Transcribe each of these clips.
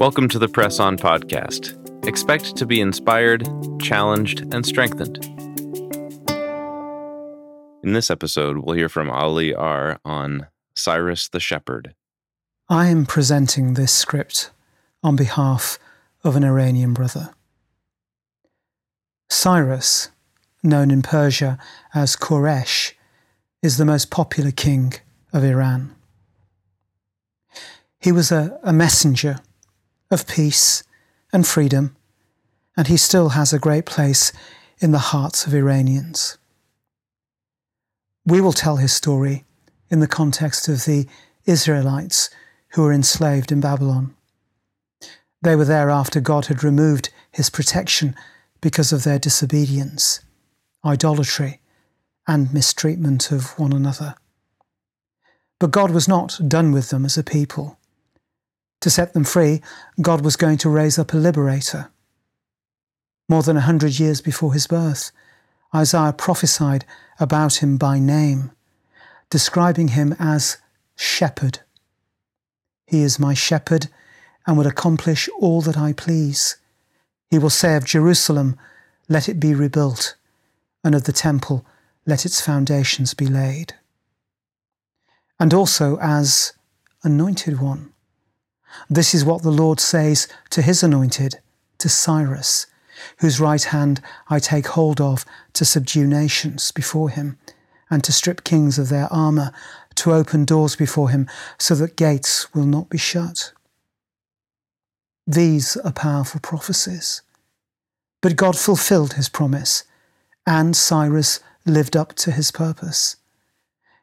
Welcome to the Press On Podcast. Expect to be inspired, challenged, and strengthened. In this episode, we'll hear from Ali R. on Cyrus the Shepherd. I am presenting this script on behalf of an Iranian brother. Cyrus, known in Persia as Quresh, is the most popular king of Iran. He was a messenger of peace and freedom, and he still has a great place in the hearts of Iranians. We will tell his story in the context of the Israelites who were enslaved in Babylon. They were there after God had removed his protection because of their disobedience, idolatry, and mistreatment of one another. But God was not done with them as a people. To set them free, God was going to raise up a liberator. More than 100 years before his birth, Isaiah prophesied about him by name, describing him as shepherd. He is my shepherd and will accomplish all that I please. He will say of Jerusalem, let it be rebuilt, and of the temple, let its foundations be laid. And also as anointed one. This is what the Lord says to his anointed, to Cyrus, whose right hand I take hold of to subdue nations before him, and to strip kings of their armour, to open doors before him, so that gates will not be shut. These are powerful prophecies. But God fulfilled his promise, and Cyrus lived up to his purpose.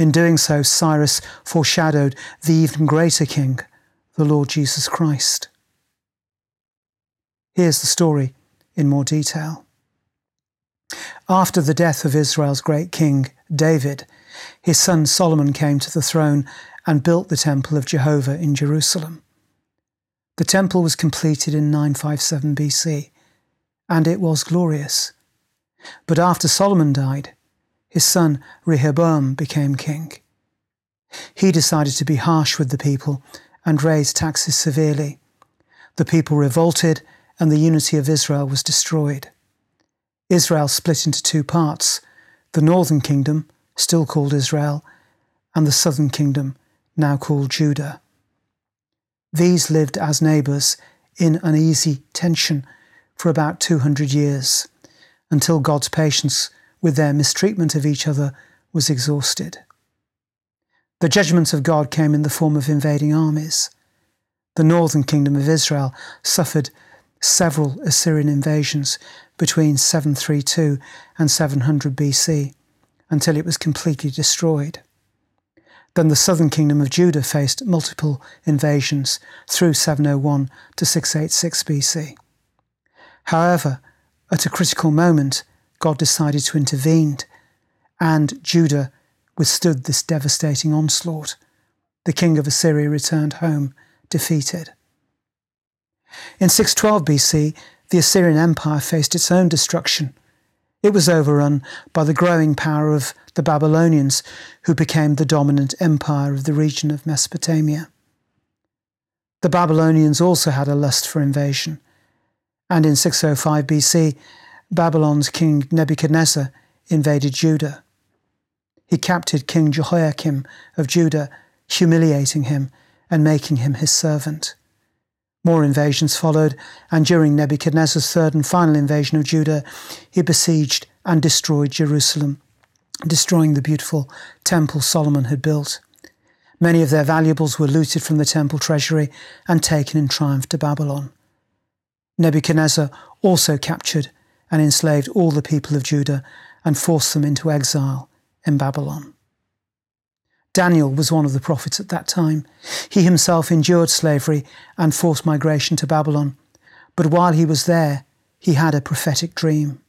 In doing so, Cyrus foreshadowed the even greater king, the Lord Jesus Christ. Here's the story in more detail. After the death of Israel's great king, David, his son Solomon came to the throne and built the temple of Jehovah in Jerusalem. The temple was completed in 957 BC, and it was glorious. But after Solomon died, his son Rehoboam became king. He decided to be harsh with the people and raised taxes severely. The people revolted and the unity of Israel was destroyed. Israel split into two parts, the northern kingdom, still called Israel, and the southern kingdom, now called Judah. These lived as neighbours in uneasy tension for about 200 years, until God's patience with their mistreatment of each other was exhausted. The judgment of God came in the form of invading armies. The northern kingdom of Israel suffered several Assyrian invasions between 732 and 700 BC, until it was completely destroyed. Then the southern kingdom of Judah faced multiple invasions through 701 to 686 BC. However, at a critical moment, God decided to intervene, and Judah withstood this devastating onslaught. The king of Assyria returned home, defeated. In 612 BC, the Assyrian Empire faced its own destruction. It was overrun by the growing power of the Babylonians, who became the dominant empire of the region of Mesopotamia. The Babylonians also had a lust for invasion, and in 605 BC, Babylon's king Nebuchadnezzar invaded Judah. He captured King Jehoiakim of Judah, humiliating him and making him his servant. More invasions followed, and during Nebuchadnezzar's third and final invasion of Judah, he besieged and destroyed Jerusalem, destroying the beautiful temple Solomon had built. Many of their valuables were looted from the temple treasury and taken in triumph to Babylon. Nebuchadnezzar also captured and enslaved all the people of Judah and forced them into exile in Babylon. Daniel was one of the prophets at that time. He himself endured slavery and forced migration to Babylon, but while he was there, he had a prophetic dream.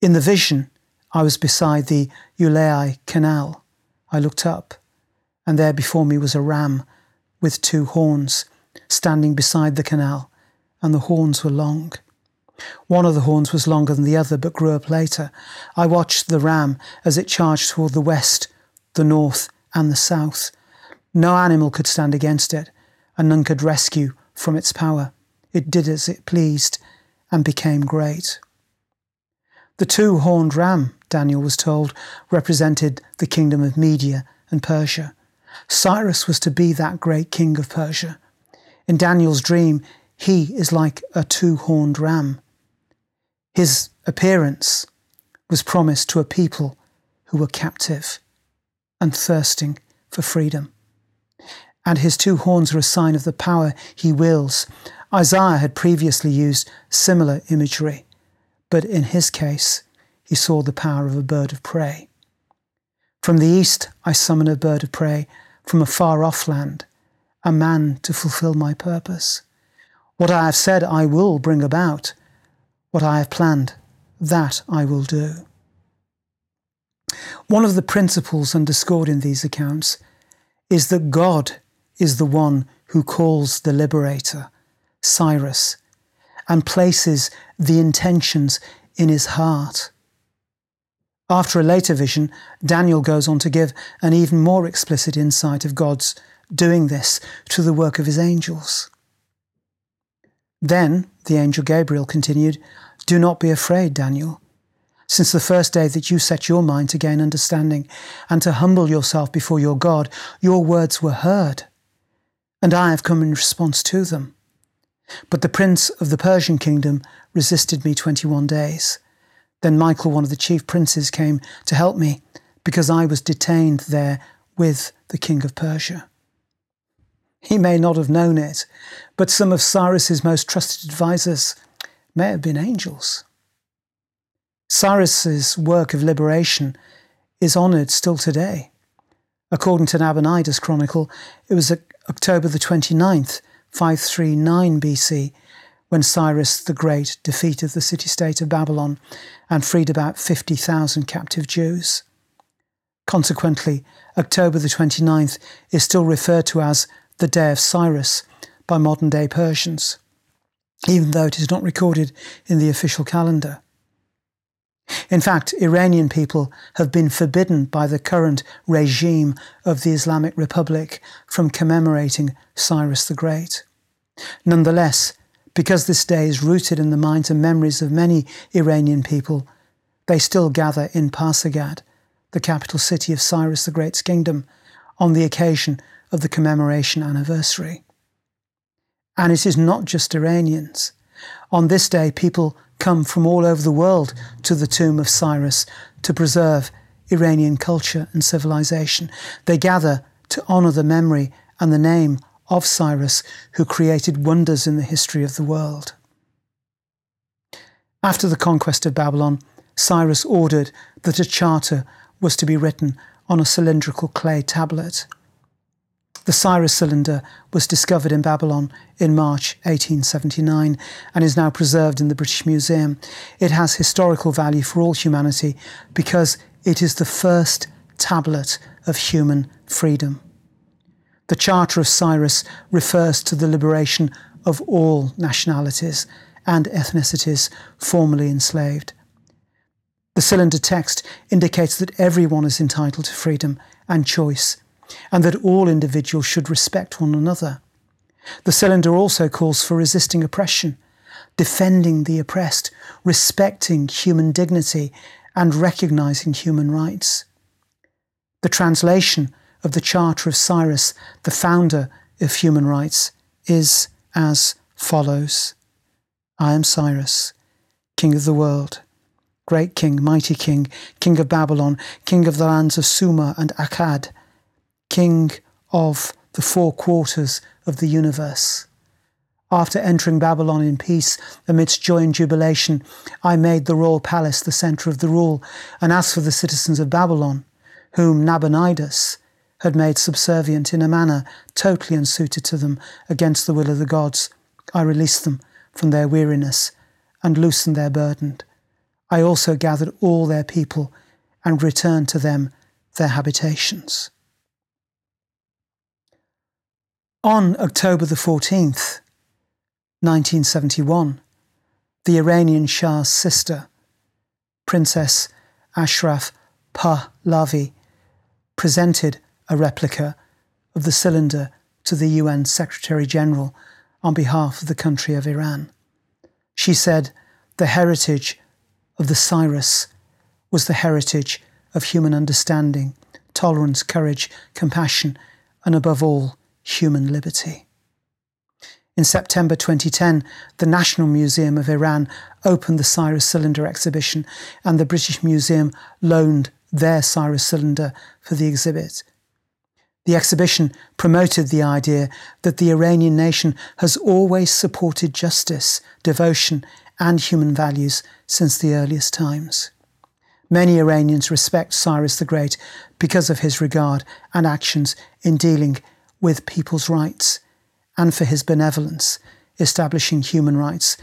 In the vision, I was beside the Ulai Canal. I looked up, and there before me was a ram with two horns, standing beside the canal, and the horns were long. One of the horns was longer than the other, but grew up later. I watched the ram as it charged toward the west, the north and the south. No animal could stand against it, and none could rescue from its power. It did as it pleased and became great. The two-horned ram, Daniel was told, represented the kingdom of Media and Persia. Cyrus was to be that great king of Persia. In Daniel's dream, he is like a two-horned ram. His appearance was promised to a people who were captive and thirsting for freedom. And his two horns are a sign of the power he wills. Isaiah had previously used similar imagery, but in his case, he saw the power of a bird of prey. From the east, I summon a bird of prey from a far-off land, a man to fulfill my purpose. What I have said, I will bring about. What I have planned, that I will do. One of the principles underscored in these accounts is that God is the one who calls the liberator, Cyrus, and places the intentions in his heart. After a later vision, Daniel goes on to give an even more explicit insight of God's doing this to the work of his angels. Then the angel Gabriel continued, "Do not be afraid, Daniel. Since the first day that you set your mind to gain understanding and to humble yourself before your God, your words were heard, and I have come in response to them. But the prince of the Persian kingdom resisted me 21 days. Then Michael, one of the chief princes, came to help me because I was detained there with the king of Persia." He may not have known it, but some of Cyrus's most trusted advisors may have been angels. Cyrus's work of liberation is honoured still today. According to Nabonidus Chronicle, it was October the 29th, 539 BC, when Cyrus the Great defeated the city-state of Babylon and freed about 50,000 captive Jews. Consequently, October the 29th is still referred to as the Day of Cyrus by modern-day Persians, even though it is not recorded in the official calendar. In fact, Iranian people have been forbidden by the current regime of the Islamic Republic from commemorating Cyrus the Great. Nonetheless, because this day is rooted in the minds and memories of many Iranian people, they still gather in Pasargad, the capital city of Cyrus the Great's kingdom, on the occasion of the commemoration anniversary. And it is not just Iranians. On this day, people come from all over the world to the tomb of Cyrus to preserve Iranian culture and civilization. They gather to honour the memory and the name of Cyrus, who created wonders in the history of the world. After the conquest of Babylon, Cyrus ordered that a charter was to be written on a cylindrical clay tablet. The Cyrus Cylinder was discovered in Babylon in March 1879 and is now preserved in the British Museum. It has historical value for all humanity because it is the first tablet of human freedom. The Charter of Cyrus refers to the liberation of all nationalities and ethnicities formerly enslaved. The Cylinder text indicates that everyone is entitled to freedom and choice, and that all individuals should respect one another. The Cylinder also calls for resisting oppression, defending the oppressed, respecting human dignity, and recognising human rights. The translation of the Charter of Cyrus, the founder of human rights, is as follows. I am Cyrus, king of the world, great king, mighty king, king of Babylon, king of the lands of Sumer and Akkad, king of the four quarters of the universe. After entering Babylon in peace, amidst joy and jubilation, I made the royal palace the centre of the rule, and as for the citizens of Babylon, whom Nabonidus had made subservient in a manner totally unsuited to them against the will of the gods, I released them from their weariness and loosened their burden. I also gathered all their people and returned to them their habitations. On October the 14th, 1971, the Iranian Shah's sister, Princess Ashraf Pahlavi, presented a replica of the cylinder to the UN Secretary-General on behalf of the country of Iran. She said, the heritage of the Cyrus was the heritage of human understanding, tolerance, courage, compassion, and above all, human liberty. In September 2010, the National Museum of Iran opened the Cyrus Cylinder exhibition, and the British Museum loaned their Cyrus Cylinder for the exhibit. The exhibition promoted the idea that the Iranian nation has always supported justice, devotion, and human values since the earliest times. Many Iranians respect Cyrus the Great because of his regard and actions in dealing with people's rights, and for his benevolence, establishing human rights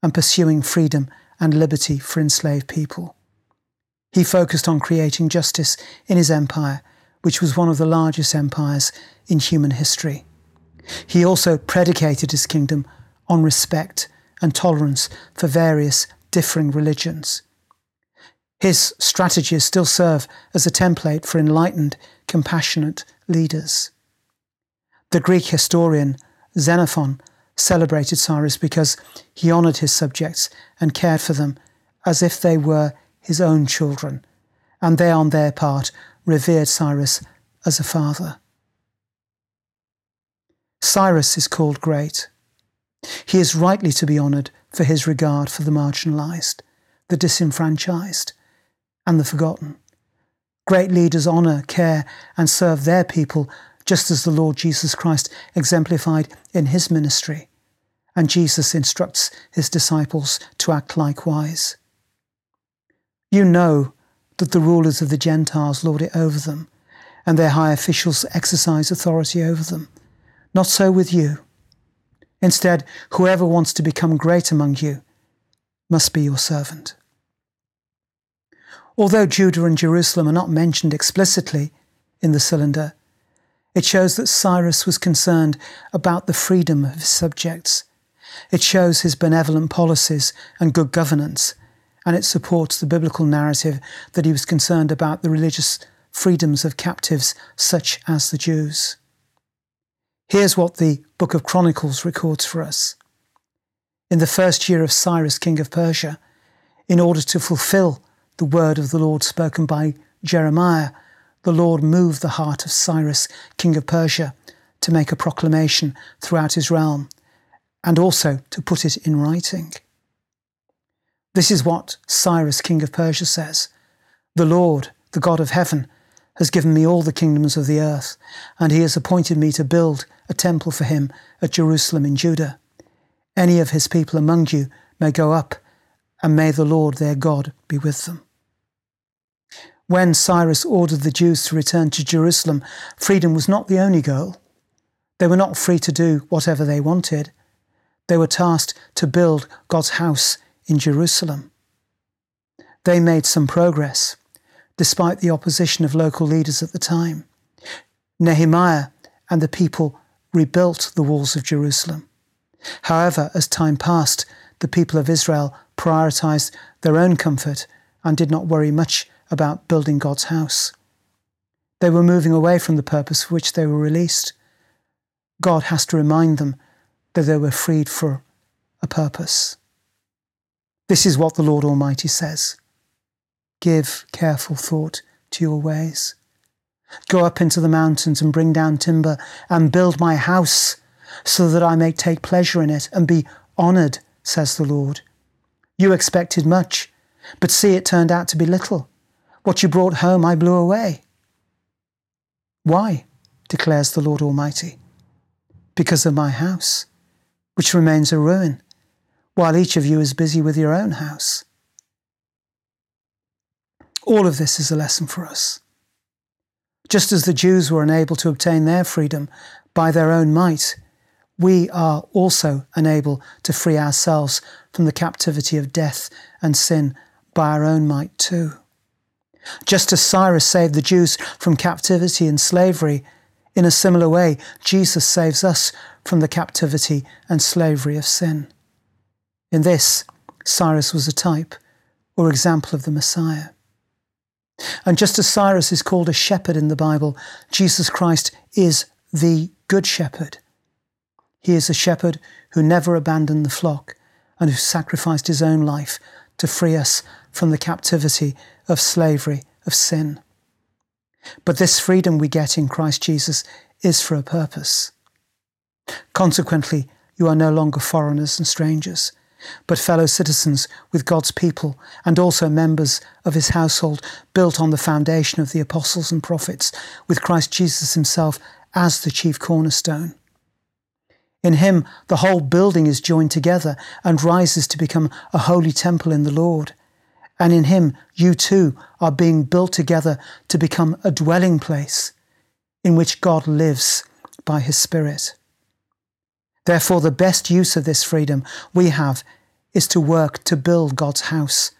and pursuing freedom and liberty for enslaved people. He focused on creating justice in his empire, which was one of the largest empires in human history. He also predicated his kingdom on respect and tolerance for various differing religions. His strategies still serve as a template for enlightened, compassionate leaders. The Greek historian Xenophon celebrated Cyrus because he honoured his subjects and cared for them as if they were his own children, and they on their part revered Cyrus as a father. Cyrus is called great. He is rightly to be honoured for his regard for the marginalised, the disenfranchised, and the forgotten. Great leaders honour, care, and serve their people, just as the Lord Jesus Christ exemplified in his ministry, and Jesus instructs his disciples to act likewise. You know that the rulers of the Gentiles lord it over them, and their high officials exercise authority over them. Not so with you. Instead, whoever wants to become great among you must be your servant. Although Judah and Jerusalem are not mentioned explicitly in the cylinder, it shows that Cyrus was concerned about the freedom of his subjects. It shows his benevolent policies and good governance, and it supports the biblical narrative that he was concerned about the religious freedoms of captives such as the Jews. Here's what the Book of Chronicles records for us. In the first year of Cyrus, king of Persia, in order to fulfill the word of the Lord spoken by Jeremiah, the Lord moved the heart of Cyrus, king of Persia, to make a proclamation throughout his realm, and also to put it in writing. This is what Cyrus, king of Persia, says: "The Lord, the God of heaven, has given me all the kingdoms of the earth, and he has appointed me to build a temple for him at Jerusalem in Judah. Any of his people among you may go up, and may the Lord their God be with them." When Cyrus ordered the Jews to return to Jerusalem, freedom was not the only goal. They were not free to do whatever they wanted. They were tasked to build God's house in Jerusalem. They made some progress, despite the opposition of local leaders at the time. Nehemiah and the people rebuilt the walls of Jerusalem. However, as time passed, the people of Israel prioritised their own comfort and did not worry much about building God's house. They were moving away from the purpose for which they were released. God has to remind them that they were freed for a purpose. This is what the Lord Almighty says: "Give careful thought to your ways. Go up into the mountains and bring down timber and build my house, so that I may take pleasure in it and be honoured, says the Lord. You expected much, but see, it turned out to be little. What you brought home I blew away. Why, declares the Lord Almighty? Because of my house, which remains a ruin, while each of you is busy with your own house." All of this is a lesson for us. Just as the Jews were unable to obtain their freedom by their own might, we are also unable to free ourselves from the captivity of death and sin by our own might too. Just as Cyrus saved the Jews from captivity and slavery, in a similar way, Jesus saves us from the captivity and slavery of sin. In this, Cyrus was a type or example of the Messiah. And just as Cyrus is called a shepherd in the Bible, Jesus Christ is the Good Shepherd. He is a shepherd who never abandoned the flock and who sacrificed his own life to free us from the captivity of slavery, of sin. But this freedom we get in Christ Jesus is for a purpose. Consequently, you are no longer foreigners and strangers, but fellow citizens with God's people and also members of his household, built on the foundation of the apostles and prophets, with Christ Jesus himself as the chief cornerstone. In him, the whole building is joined together and rises to become a holy temple in the Lord. And in him, you too are being built together to become a dwelling place in which God lives by his Spirit. Therefore, the best use of this freedom we have is to work to build God's house,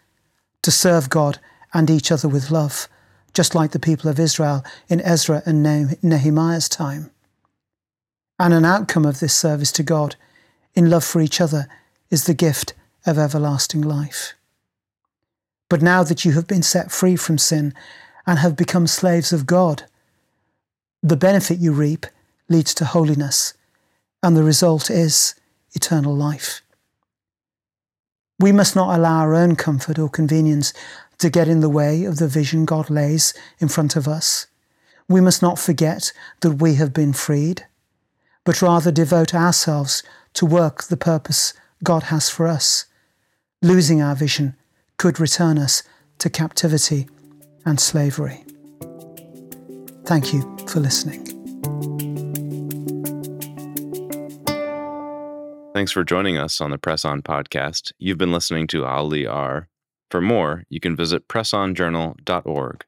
to serve God and each other with love, just like the people of Israel in Ezra and Nehemiah's time. And an outcome of this service to God in love for each other is the gift of everlasting life. But now that you have been set free from sin and have become slaves of God, the benefit you reap leads to holiness, and the result is eternal life. We must not allow our own comfort or convenience to get in the way of the vision God lays in front of us. We must not forget that we have been freed, but rather devote ourselves to work the purpose God has for us. Losing our vision could return us to captivity and slavery. Thank you for listening. Thanks for joining us on the Press On podcast. You've been listening to Ali R. For more, you can visit pressonjournal.org.